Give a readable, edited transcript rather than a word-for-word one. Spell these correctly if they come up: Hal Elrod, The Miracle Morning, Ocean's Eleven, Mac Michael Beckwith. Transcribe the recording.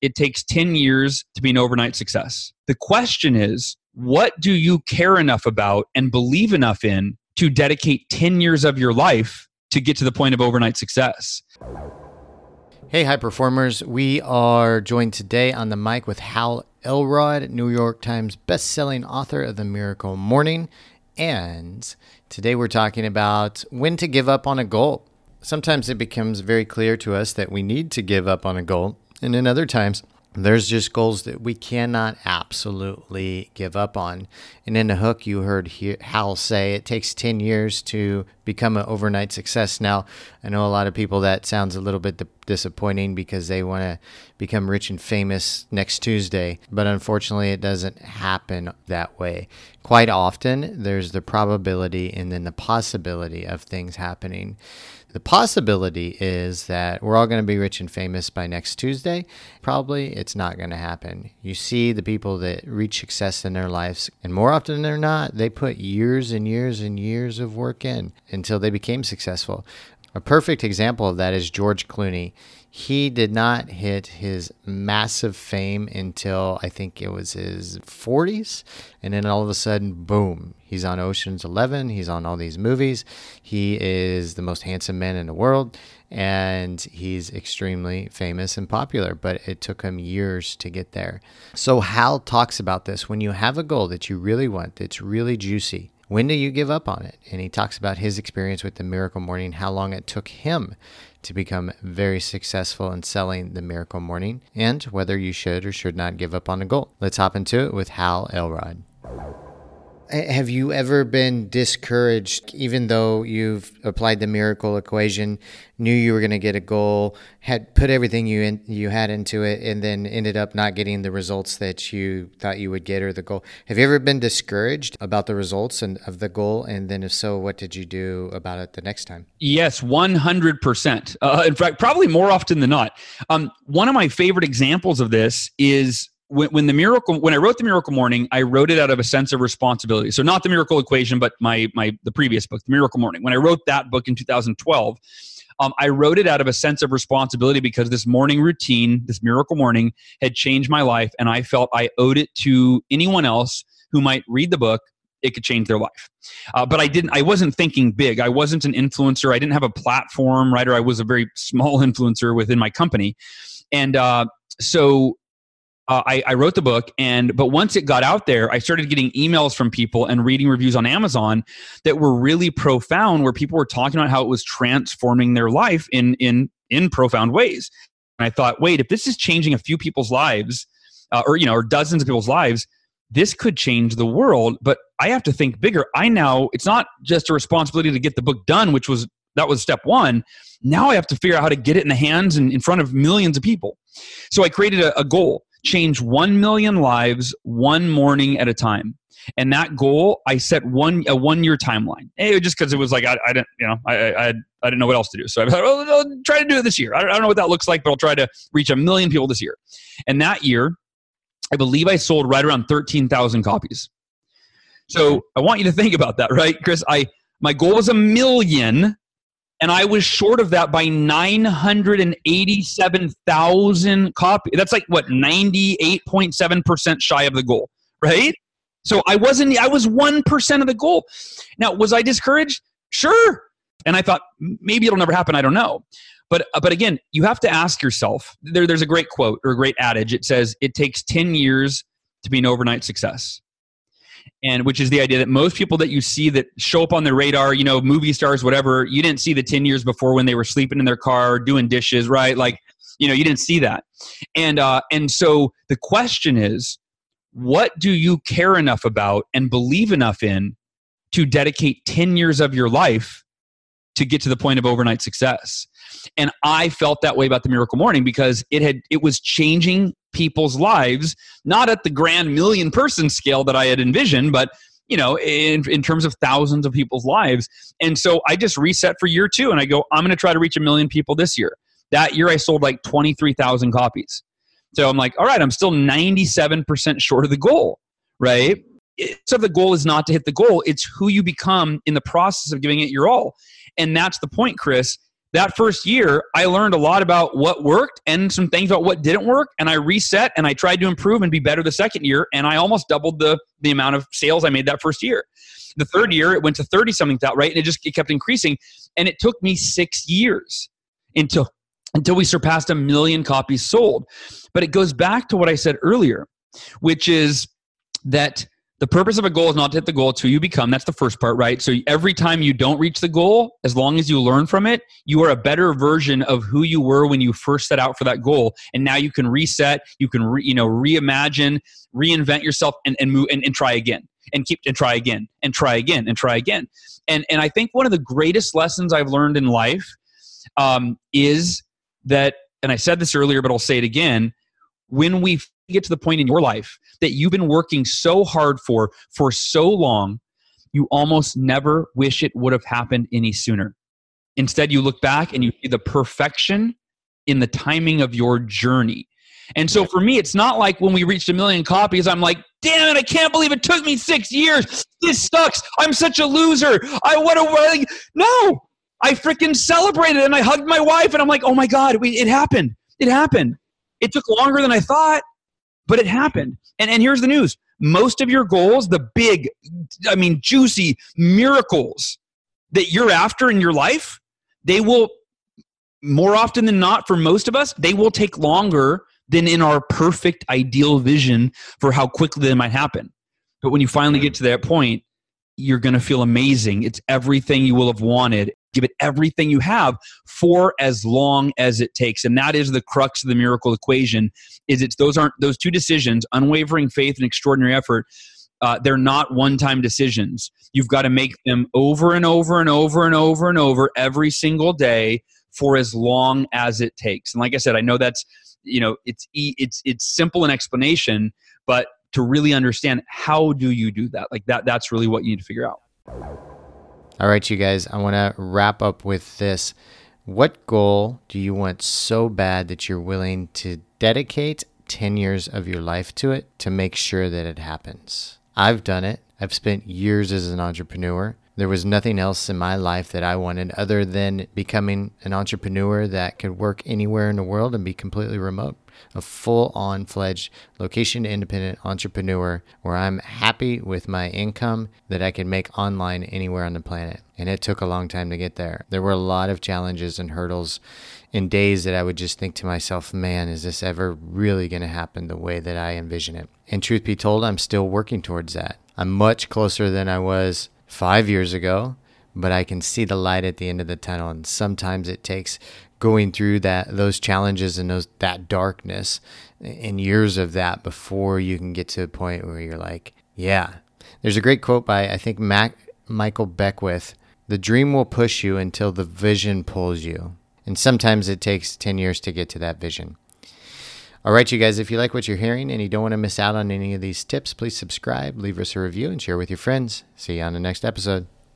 It takes 10 years to be an overnight success. The question is, what do you care enough about and believe enough in to dedicate 10 years of your life to get to the point of overnight success? Hey, high performers. We are joined today on the mic with Hal Elrod, New York Times bestselling author of The Miracle Morning. And today we're talking about when to give up on a goal. Sometimes it becomes very clear to us that we need to give up on a goal. And then other times, there's just goals that we cannot absolutely give up on. And in the hook, you heard Hal say it takes 10 years to become an overnight success. Now, I know a lot of people that sounds a little bit disappointing because they want to become rich and famous next Tuesday. But unfortunately, it doesn't happen that way. Quite often, there's the probability and then the possibility of things happening. The possibility is that we're all going to be rich and famous by next Tuesday. Probably it's not going to happen. You see the people that reach success in their lives, and more often than not, they put years and years and years of work in until they became successful. A perfect example of that is George Clooney. He did not hit his massive fame until I think it was his 40s. And then all of a sudden, boom, he's on Ocean's 11. He's on all these movies. He is the most handsome man in the world. And he's extremely famous and popular, but it took him years to get there. So Hal talks about this. When you have a goal that you really want, that's really juicy, when do you give up on it? And he talks about his experience with The Miracle Morning, how long it took him to become very successful in selling The Miracle Morning, and whether you should or should not give up on a goal. Let's hop into it with Hal Elrod. Have you ever been discouraged, even though you've applied the miracle equation, knew you were going to get a goal, had put everything you had into it, and then ended up not getting the results that you thought you would get or the goal? Have you ever been discouraged about the results and of the goal? And then if so, what did you do about it the next time? Yes, 100%. In fact, probably more often than not. One of my favorite examples of this is when I wrote The Miracle Morning, I wrote it out of a sense of responsibility. So not The Miracle Equation, but the previous book, The Miracle Morning. When I wrote that book in 2012, I wrote it out of a sense of responsibility because this morning routine, this Miracle Morning, had changed my life, and I felt I owed it to anyone else who might read the book. It could change their life. But I wasn't thinking big. I wasn't an influencer. I didn't have a platform, right? Or I was a very small influencer within my company. And I wrote the book, but once it got out there, I started getting emails from people and reading reviews on Amazon that were really profound, where people were talking about how it was transforming their life in profound ways. And I thought, wait, if this is changing a few people's lives, or dozens of people's lives, this could change the world. But I have to think bigger. It's not just a responsibility to get the book done, that was step one. Now I have to figure out how to get it in the hands and in front of millions of people. So I created a goal. Change 1 million lives one morning at a time. And that goal, I set a 1-year timeline. Just because it was like, I didn't know what else to do. So I thought, I'll try to do it this year. I don't know what that looks like, but I'll try to reach 1 million people this year. And that year, I believe I sold right around 13,000 copies. So I want you to think about that, right, Chris? My goal was 1 million. And I was short of that by 987,000 copies. That's 98.7% shy of the goal, right? So I was 1% of the goal. Now, was I discouraged? Sure. And I thought, maybe it'll never happen. I don't know. But again, you have to ask yourself, there's a great quote or a great adage. It says, it takes 10 years to be an overnight success. And which is the idea that most people that you see that show up on their radar, movie stars, whatever, you didn't see the 10 years before when they were sleeping in their car, doing dishes, right? You didn't see that. And so the question is, what do you care enough about and believe enough in to dedicate 10 years of your life to get to the point of overnight success? And I felt that way about The Miracle Morning because it was changing people's lives, not at the grand million person scale that I had envisioned, but in terms of thousands of people's lives. And so I just reset for year 2 and I go, I'm going to try to reach 1 million people this year. That year I sold 23,000 copies. So I'm like, all right, I'm still 97% short of the goal, right? So the goal is not to hit the goal. It's who you become in the process of giving it your all. And that's the point, Chris. that first year, I learned a lot about what worked and some things about what didn't work. And I reset and I tried to improve and be better the second year. And I almost doubled the amount of sales I made that first year. The third year, it went to 30-something, right? And it kept increasing. And it took me 6 years until we surpassed 1 million copies sold. But it goes back to what I said earlier, which is that the purpose of a goal is not to hit the goal, it's who you become. That's the first part, right? So every time you don't reach the goal, as long as you learn from it, you are a better version of who you were when you first set out for that goal. And now you can reset, you can reimagine, reinvent yourself, and move and try again, and keep and try again, and try again, and try again. And I think one of the greatest lessons I've learned in life is that, and I said this earlier, but I'll say it again, when we get to the point in your life that you've been working so hard for so long, you almost never wish it would have happened any sooner. Instead, you look back and you see the perfection in the timing of your journey. And so for me, it's not like when we reached 1 million copies, I'm like, damn it, I can't believe it took me 6 years. This sucks. I'm such a loser. No, I freaking celebrated and I hugged my wife and I'm like, oh my God, it happened. It happened. It took longer than I thought, but it happened. And here's the news. Most of your goals, the big, juicy miracles that you're after in your life, they will, more often than not for most of us, they will take longer than in our perfect ideal vision for how quickly they might happen. But when you finally get to that point, you're going to feel amazing. It's everything you will have wanted. Give it everything you have for as long as it takes. And that is the crux of the miracle equation, is those two decisions, unwavering faith and extraordinary effort, they're not one-time decisions. You've got to make them over and over and over and over and over every single day for as long as it takes. And like I said, I know that's, it's simple in explanation, but to really understand how do you do that? Like that's really what you need to figure out. All right, you guys, I want to wrap up with this. What goal do you want so bad that you're willing to dedicate 10 years of your life to it to make sure that it happens? I've done it. I've spent years as an entrepreneur. There was nothing else in my life that I wanted other than becoming an entrepreneur that could work anywhere in the world and be completely remote. A full-on fledged location-independent entrepreneur where I'm happy with my income that I can make online anywhere on the planet. And it took a long time to get there. There were a lot of challenges and hurdles and days that I would just think to myself, man, is this ever really going to happen the way that I envision it? And truth be told, I'm still working towards that. I'm much closer than I was 5 years ago, but I can see the light at the end of the tunnel. And sometimes it takes going through those challenges and that darkness and years of that before you can get to a point where you're like, yeah. There's a great quote by, I think, Mac Michael Beckwith, "The dream will push you until the vision pulls you." And sometimes it takes 10 years to get to that vision. All right, you guys, if you like what you're hearing and you don't want to miss out on any of these tips, please subscribe, leave us a review, and share with your friends. See you on the next episode.